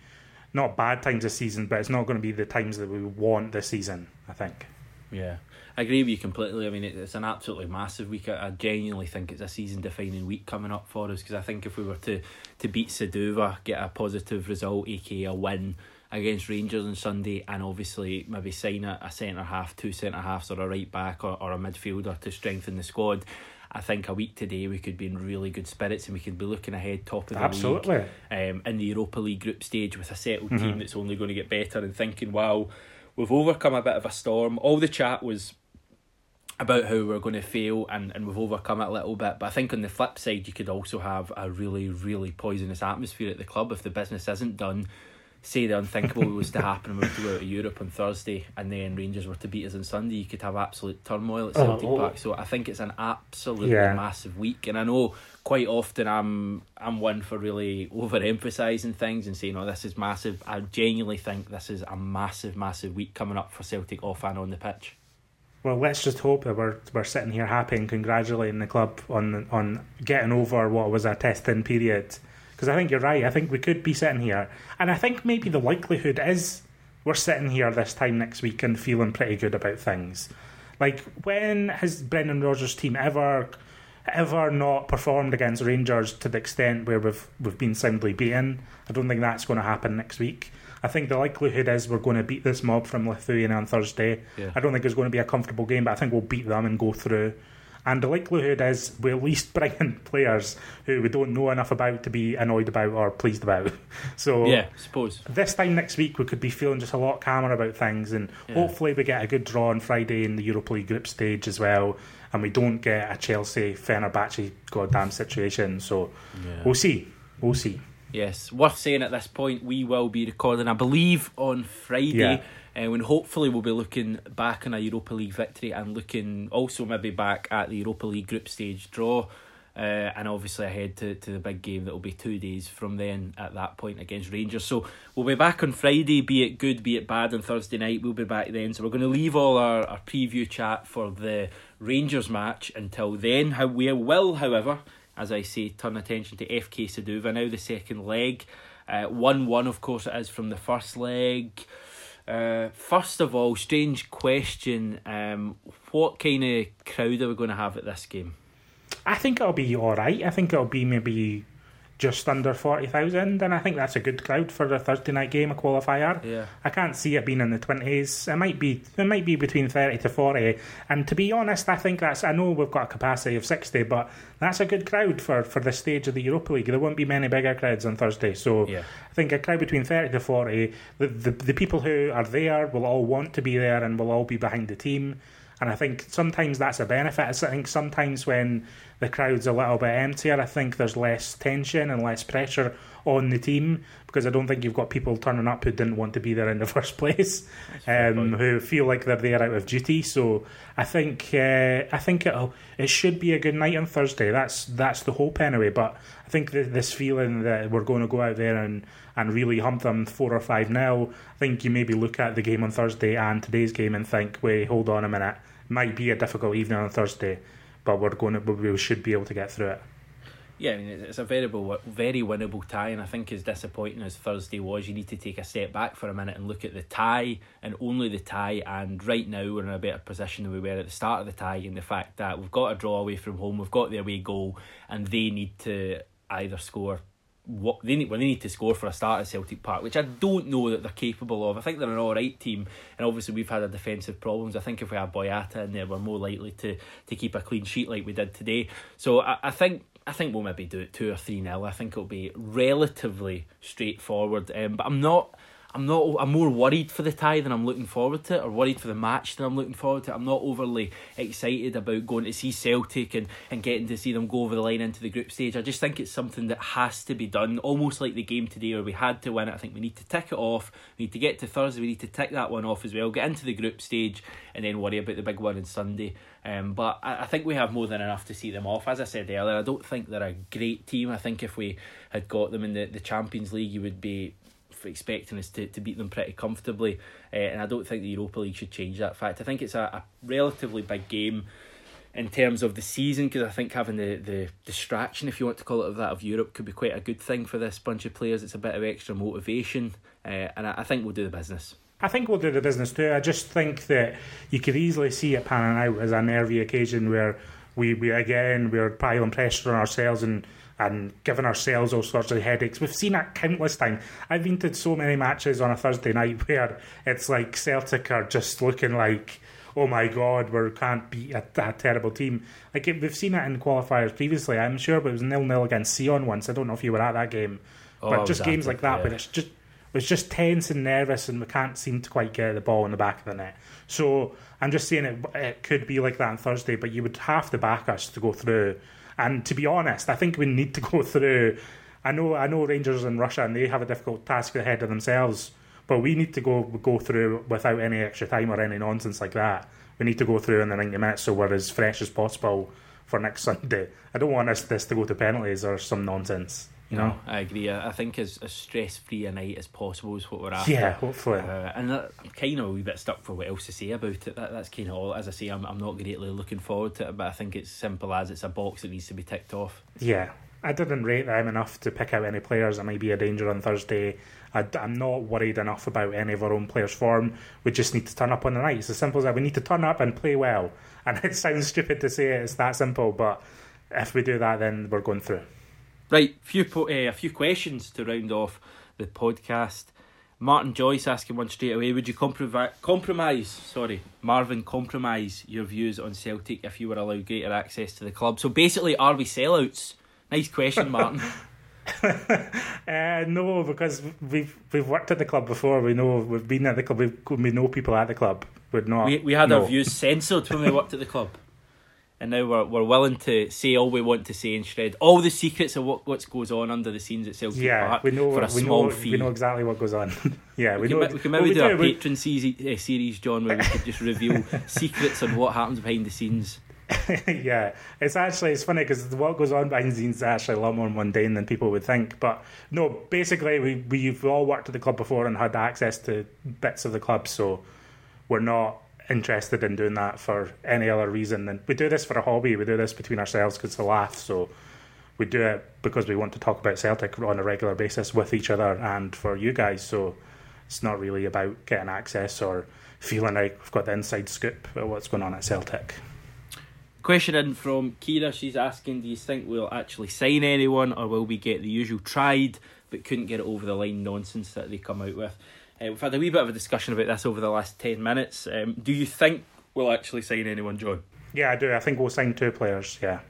not bad times this season, but it's not going to be the times that we want this season, I think. Yeah, I agree with you completely. I mean, it's an absolutely massive week. I genuinely think it's a season-defining week coming up for us, because I think if we were to, to beat Suduva, get a positive result, aka a win against Rangers on Sunday, and obviously maybe sign a, a centre-half, two centre-halves or a right-back or, or a midfielder to strengthen the squad, I think a week today we could be in really good spirits and we could be looking ahead top of the Absolutely. league. Absolutely. Um, in the Europa League group stage with a settled mm-hmm. team that's only going to get better, and thinking, wow, we've overcome a bit of a storm. All the chat was about how we're going to fail, and, and we've overcome it a little bit. But I think on the flip side, you could also have a really, really poisonous atmosphere at the club if the business isn't done. Say the unthinkable was to happen and we were to go out of Europe on Thursday and then Rangers were to beat us on Sunday, you could have absolute turmoil at Celtic oh, oh. Park. So I think it's an absolutely yeah. massive week, and I know quite often I'm I'm one for really overemphasising things and saying, oh, this is massive. I genuinely think this is a massive, massive week coming up for Celtic off and on the pitch. Well, let's just hope that we're we're sitting here happy and congratulating the club on on getting over what was a testing period. Because I think you're right, I think we could be sitting here. And I think maybe the likelihood is we're sitting here this time next week and feeling pretty good about things. Like, when has Brendan Rodgers' team ever ever not performed against Rangers to the extent where we've we've been soundly beaten? I don't think that's going to happen next week. I think the likelihood is we're going to beat this mob from Lithuania on Thursday. Yeah. I don't think it's going to be a comfortable game, but I think we'll beat them and go through. And the likelihood is we at least bring in players who we don't know enough about to be annoyed about or pleased about. So yeah, suppose this time next week we could be feeling just a lot calmer about things, and yeah. hopefully we get a good draw on Friday in the Europa League group stage as well, and we don't get a Chelsea Fenerbahce goddamn situation. So yeah. we'll see. We'll see. Yes, worth saying at this point, we will be recording, I believe, on Friday, yeah. uh, when hopefully we'll be looking back on a Europa League victory and looking also maybe back at the Europa League group stage draw, uh, and obviously ahead to, to the big game that will be two days from then at that point against Rangers. So we'll be back on Friday, be it good, be it bad, on Thursday night. We'll be back then. So we're going to leave all our, our preview chat for the Rangers match until then. How we will, however, as I say, turn attention to F K Suduva now, the second leg. one one, uh, of course, it is from the first leg. Uh, first of all, strange question. Um, what kind of crowd are we going to have at this game? I think it'll be all right. I think it'll be maybe just under forty thousand, and I think that's a good crowd for a Thursday night game, a qualifier. Yeah. I can't see it being in the twenties. It might be it might be between thirty to forty, and to be honest, I think that's, I know we've got a capacity of sixty, but that's a good crowd for, for this stage of the Europa League. There won't be many bigger crowds on Thursday, so yeah. I think a crowd between thirty to forty, the, the the people who are there will all want to be there and will all be behind the team. And I think sometimes that's a benefit. I think sometimes when the crowd's a little bit emptier, I think there's less tension and less pressure on the team, because I don't think you've got people turning up who didn't want to be there in the first place, um, who feel like they're there out of duty. So I think uh, I think it'll, it should be a good night on Thursday. That's that's the hope anyway. But I think th- this feeling that we're going to go out there and, and really hump them four or five nil, I think you maybe look at the game on Thursday and today's game and think, wait, hold on a minute. Might be a difficult evening on Thursday, but we're going to, we should be able to get through it. Yeah, I mean, it's a very, very winnable tie, and I think as disappointing as Thursday was, you need to take a step back for a minute and look at the tie, and only the tie, and right now we're in a better position than we were at the start of the tie, in the fact that we've got a draw away from home, we've got the away goal, and they need to either score what they need, well, they need to score for a start at Celtic Park, which I don't know that they're capable of. I think they're an alright team, and obviously we've had our defensive problems. I think if we had Boyata in there, we're more likely to, to keep a clean sheet like we did today. So I, I think I think we'll maybe do it two or three nil. I think it'll be relatively straightforward, um, but I'm not I'm not I'm more worried for the tie than I'm looking forward to it, or worried for the match than I'm looking forward to it. I'm not overly excited about going to see Celtic and, and getting to see them go over the line into the group stage. I just think it's something that has to be done, almost like the game today where we had to win it. I think we need to tick it off. We need to get to Thursday, we need to tick that one off as well, get into the group stage, and then worry about the big one on Sunday. Um, but I, I think we have more than enough to see them off. As I said earlier, I don't think they're a great team. I think if we had got them in the, the Champions League, you would be expecting us to, to beat them pretty comfortably, uh, and I don't think the Europa League should change that fact. I think it's a, a relatively big game. in terms of the season, because I think having the, the distraction, if you want to call it, of that of Europe could be quite a good thing for this bunch of players. It's a bit of extra motivation, uh, and I, I think we'll do the business. I think we'll do the business too. I just think that you could easily see it panning out as a nervy occasion where we, we again, we're piling pressure on ourselves and and giving ourselves all sorts of headaches. We've seen that countless times. I've been to so many matches on a Thursday night where it's like Celtic are just looking like, oh my God, we can't beat a, a terrible team. Like it, we've seen that in qualifiers previously, I'm sure, but it was nil-nil against Sion once. I don't know if you were at that game. Oh, but just games like that, yeah, where it's just it's just tense and nervous and we can't seem to quite get the ball in the back of the net. So I'm just saying it, it could be like that on Thursday, but you would have to back us to go through. And to be honest, I think we need to go through. I know, I know, Rangers in Russia, and they have a difficult task ahead of themselves. But we need to go go through without any extra time or any nonsense like that. We need to go through in the ninety minutes, so we're as fresh as possible for next Sunday. I don't want us this to go to penalties or some nonsense. You know, no, I agree. I think as, as stress-free a night as possible is what we're after. Yeah, hopefully. Uh, and that, I'm kind of a wee bit stuck for what else to say about it. That, that's kind of all. As I say, I'm I'm not greatly looking forward to it, but I think it's simple as it's a box that needs to be ticked off. Yeah, I didn't rate them enough to pick out any players that might be a danger on Thursday. I, I'm not worried enough about any of our own players' form. We just need to turn up on the night. It's as simple as that. We need to turn up and play well. And it sounds stupid to say it, it's that simple, but if we do that, then we're going through. Right, few po- uh, a few questions to round off the podcast. Martin Joyce asking one straight away. Would you compri- compromise, sorry, Marvin, compromise your views on Celtic if you were allowed greater access to the club? So basically, are we sellouts? Nice question, Martin. uh, no, because we've we've worked at the club before. We know we've been at the club. We've, we know people at the club. We're not. We, we had no. our views censored when we worked at the club. And now we're we're willing to say all we want to say and shred all the secrets of what what goes on under the scenes at Celtic yeah, Park we know, for a we small know, fee. We know exactly what goes on. yeah, we, we, know, can, we can maybe we do, do a we... patron series, John, where we could just reveal secrets on what happens behind the scenes. yeah, it's actually it's funny because what goes on behind the scenes is actually a lot more mundane than people would think. But no, basically we we've all worked at the club before and had access to bits of the club, so we're not interested in doing that for any other reason than we do this for a hobby. We do this between ourselves because it's a laugh, so we do it because we want to talk about Celtic on a regular basis with each other and for you guys. So it's not really about getting access or feeling like we've got the inside scoop at what's going on at Celtic. Question in from Kira. She's asking, do you think we'll actually sign anyone, or will we get the usual tried but couldn't get it over the line nonsense that they come out with? Uh, we've had a wee bit of a discussion about this over the last ten minutes. Um, do you think we'll actually sign anyone, John? Yeah, I do. I think we'll sign two players, yeah.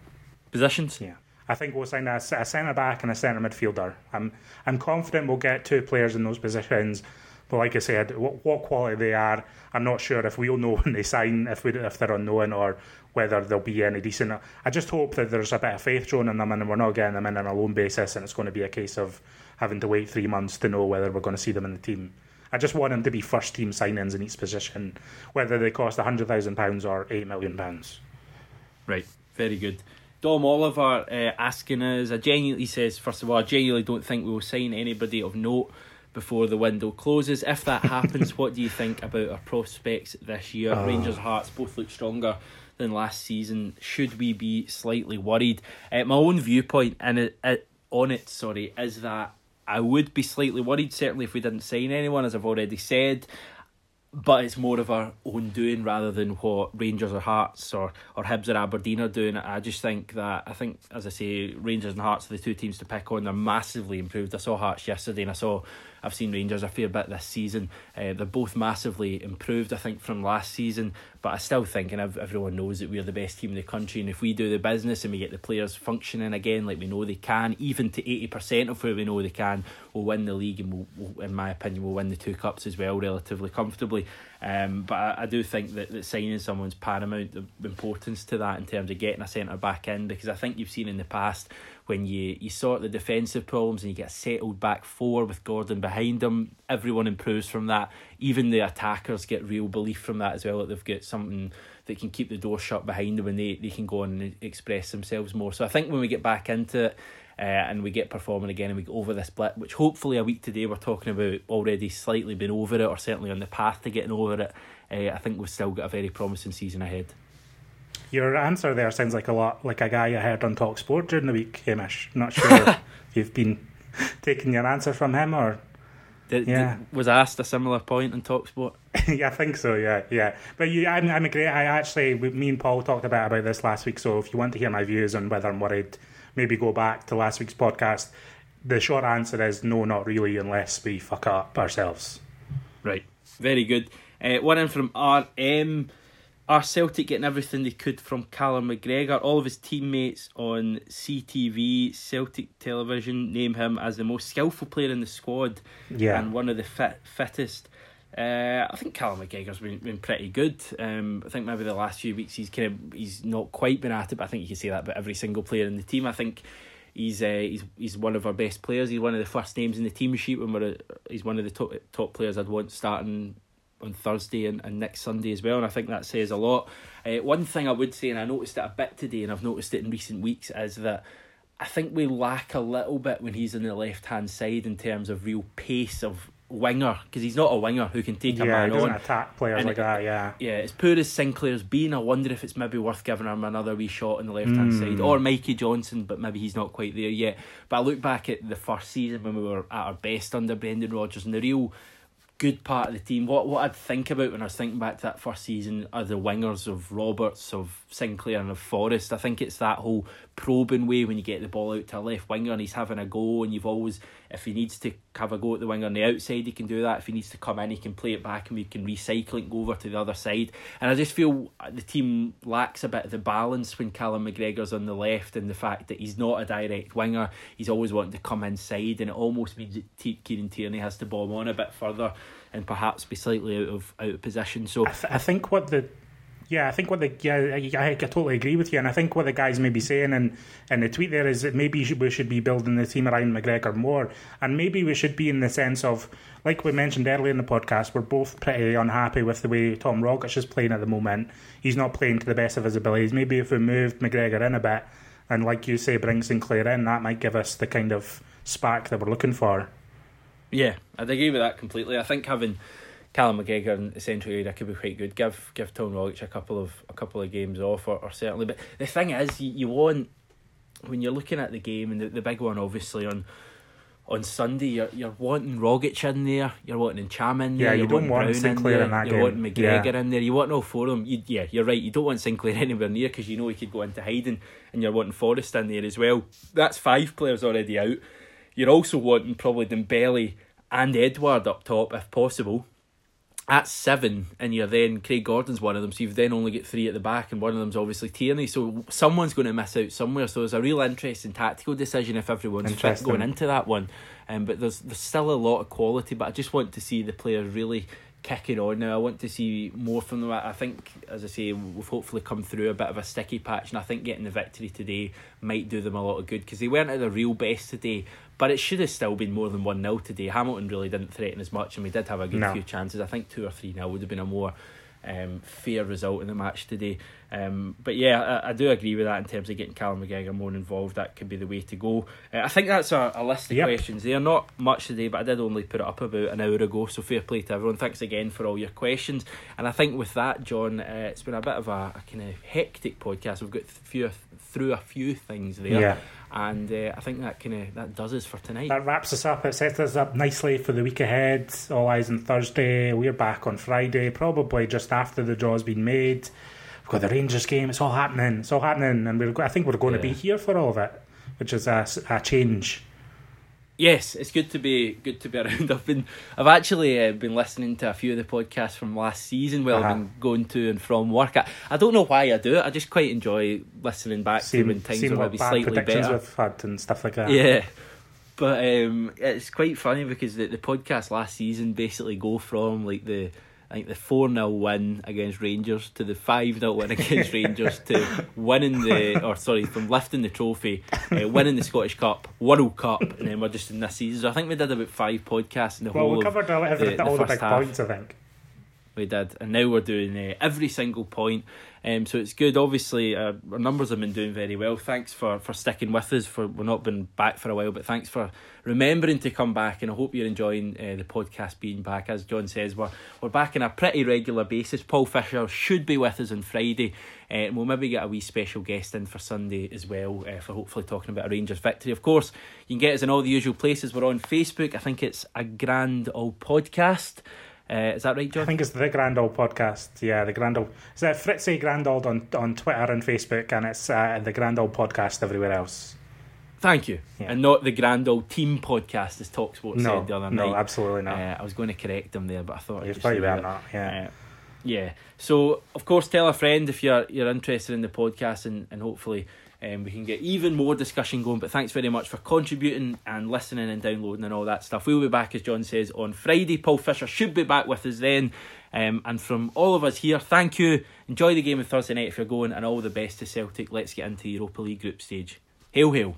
Positions? Yeah. I think we'll sign a, a centre-back and a centre-midfielder. I'm I'm confident we'll get two players in those positions. But like I said, what, what quality they are, I'm not sure if we'll know when they sign, if we if they're unknown, or whether they'll be any decent. I just hope that there's a bit of faith thrown in them and we're not getting them in on a loan basis and it's going to be a case of having to wait three months to know whether we're going to see them in the team. I just want them to be first-team signings in each position, whether they cost one hundred thousand pounds or eight million pounds. Right, very good. Dom Oliver uh, asking us, I genuinely says, first of all, I genuinely don't think we will sign anybody of note before the window closes. If that happens, what do you think about our prospects this year? Oh. Rangers, Hearts both look stronger than last season. Should we be slightly worried? Uh, my own viewpoint and it, it, on it, sorry, is that I would be slightly worried, certainly if we didn't sign anyone, as I've already said. But it's more of our own doing rather than what Rangers or Hearts or, or Hibs or Aberdeen are doing. I just think that, I think, as I say, Rangers and Hearts are the two teams to pick on. They're massively improved. I saw Hearts yesterday and I saw, I've seen Rangers a fair bit this season. Uh, they're both massively improved, I think, from last season. But I still think, and everyone knows that we're the best team in the country, and if we do the business and we get the players functioning again like we know they can, even to eighty percent of where we know they can, we'll win the league and, we'll, we'll, in my opinion, we'll win the two cups as well relatively comfortably. Um, but I, I do think that, that signing someone's paramount importance to that in terms of getting a centre-back in, because I think you've seen in the past when you, you sort the defensive problems and you get settled back four with Gordon behind them, everyone improves from that. Even the attackers get real belief from that as well, that they've got something that can keep the door shut behind them and they, they can go on and express themselves more. So I think when we get back into it, Uh, and we get performing again and we go over this blip, which hopefully a week today we're talking about already slightly been over it, or certainly on the path to getting over it. Uh, I think we've still got a very promising season ahead. Your answer there sounds like a lot like a guy I heard on Talk Sport during the week, Hamish. Not sure if you've been taking your answer from him or... Did, yeah. did, was asked a similar point in Talk Sport? yeah, I think so, yeah. yeah. But you, I'm, I'm agree. I actually, me and Paul talked a bit about this last week, so if you want to hear my views on whether I'm worried, maybe go back to last week's podcast. The short answer is no, not really, unless we fuck up ourselves. Right. Very good. Uh, one in from R M. Are Celtic getting everything they could from Callum McGregor? All of his teammates on C T V, Celtic television, name him as the most skillful player in the squad yeah. and one of the fit, fittest. Uh, I think Callum McGregor's been, been pretty good. Um, I think maybe the last few weeks he's kind of he's not quite been at it, but I think you can say that about every single player in the team. I think he's uh, he's he's one of our best players. He's one of the first names in the team sheet when we're he's one of the top top players I'd want starting on Thursday and, and next Sunday as well, and I think that says a lot. Uh, one thing I would say, and I noticed it a bit today, and I've noticed it in recent weeks, is that I think we lack a little bit when he's on the left-hand side in terms of real pace of winger, because he's not a winger who can take yeah, a man on. Yeah, he doesn't attack players and like it, that, yeah. Yeah, as poor as Sinclair's been, I wonder if it's maybe worth giving him another wee shot on the left-hand mm. side, or Mikey Johnson, but maybe he's not quite there yet. But I look back at the first season when we were at our best under Brendan Rodgers, and the real... good part of the team. What what I'd think about when I was thinking back to that first season are the wingers of Roberts, of Sinclair and of Forrest. I think it's that whole probing way when you get the ball out to a left winger and he's having a go, and you've always, if he needs to have a go at the winger on the outside, he can do that. If he needs to come in, he can play it back and we can recycle it and go over to the other side. And I just feel the team lacks a bit of the balance when Callum McGregor's on the left, and the fact that he's not a direct winger, he's always wanting to come inside, and it almost means that Kieran Tierney has to bomb on a bit further and perhaps be slightly out of out of position. So I, th- I think what the yeah I think what the yeah I, I totally agree with you, and I think what the guys may be saying and and the tweet there is that maybe we should be building the team around McGregor more, and maybe we should be in the sense of, like we mentioned earlier in the podcast, we're both pretty unhappy with the way Tom Rogic is playing at the moment. He's not playing to the best of his abilities. Maybe if we moved McGregor in a bit and, like you say, bring Sinclair in, that might give us the kind of spark that we're looking for. Yeah, I'd agree with that completely. I think having Callum McGregor in the central area could be quite good. Give give Tom Rogic a couple of a couple of games off, or, or certainly. But the thing is, you, you want, when you're looking at the game, and the, the big one obviously on on Sunday, you're you're wanting Rogic in there, you're wanting Ntcham in there, yeah, you you're don't want Sinclair in, there, in that you're game. Wanting McGregor yeah. in there, you want all four of them. You, yeah, you're right. You don't want Sinclair anywhere near, because you know he could go into hiding, and you're wanting Forrest in there as well. That's five players already out. You're also wanting probably Dembele and Edouard up top, if possible. That's seven, and you're then, Craig Gordon's one of them, so you've then only got three at the back, and one of them's obviously Tierney, so someone's going to miss out somewhere. So there's a real interesting tactical decision if everyone's fit going into that one. Um, but there's there's still a lot of quality, but I just want to see the players really kicking on now. I want to see more from them. I think, as I say, we've hopefully come through a bit of a sticky patch, and I think getting the victory today might do them a lot of good, because they weren't at their real best today, but it should have still been more than one nil today. Hamilton really didn't threaten as much, and we did have a good no. few chances. I think two or three nil would have been a more um, fair result in the match today. Um, but yeah, I, I do agree with that in terms of getting Callum McGregor more involved. That could be the way to go. Uh, I think that's a, a list of yep. questions there. Not much today, but I did only put it up about an hour ago, so fair play to everyone. Thanks again for all your questions. And I think with that, John, uh, it's been a bit of a, a kind of hectic podcast. We've got th- few, through a few things there. Yeah. And uh, I think that kind of that does us for tonight. That wraps us up. It sets us up nicely for the week ahead. All eyes on Thursday. We're back on Friday, probably just after the draw's been made. We've got the Rangers game. It's all happening. It's all happening, and we're. I think we're going yeah. to be here for all of it, which is a, a change. Yes, it's good to be good to be around. I've been, I've actually uh, been listening to a few of the podcasts from last season while uh-huh. I've been going to and from work. I, I don't know why I do it. I just quite enjoy listening back seen, to when things are maybe slightly better. We've had and stuff like that. Yeah. But um, it's quite funny because the the podcasts last season basically go from like the. I think the four nil win against Rangers to the five nil win against Rangers to winning the, or sorry, from lifting the trophy, uh, winning the Scottish Cup, World Cup, and then we're just in this season. So I think we did about five podcasts in the well, whole of the Well, we covered all the, the, the, all the big half. points, I think. we did, and now we're doing uh, every single point. Um, so it's good. Obviously, uh, our numbers have been doing very well. Thanks for, for sticking with us. For we've not been back for a while, but thanks for remembering to come back. And I hope you're enjoying uh, the podcast being back. As John says, we're we're back on a pretty regular basis. Paul Fisher should be with us on Friday, uh, and we'll maybe get a wee special guest in for Sunday as well, uh, for hopefully talking about a Rangers victory. Of course, you can get us in all the usual places. We're on Facebook. I think it's A Grand Old Podcast. Uh, is that right, John? I think it's the Grand Old Podcast. Yeah, the Grand Old. It's uh, Fritzy Grand Old on, on Twitter and Facebook, and it's uh, the Grand Old Podcast everywhere else. Thank you. Yeah. And not the Grand Old Team Podcast, as TalkSport no, said the other no, night. No, absolutely not. Uh, I was going to correct him there, but I thought... You're probably better not, yeah. Uh, yeah. So, of course, tell a friend if you're you're interested in the podcast, and, and hopefully... Um, we can get even more discussion going. But thanks very much for contributing and listening and downloading and all that stuff. We'll be back, as John says, on Friday. Paul Fisher should be back with us then. Um, and from all of us here, thank you. Enjoy the game on Thursday night if you're going, and all the best to Celtic. Let's get into Europa League group stage. Hail, hail.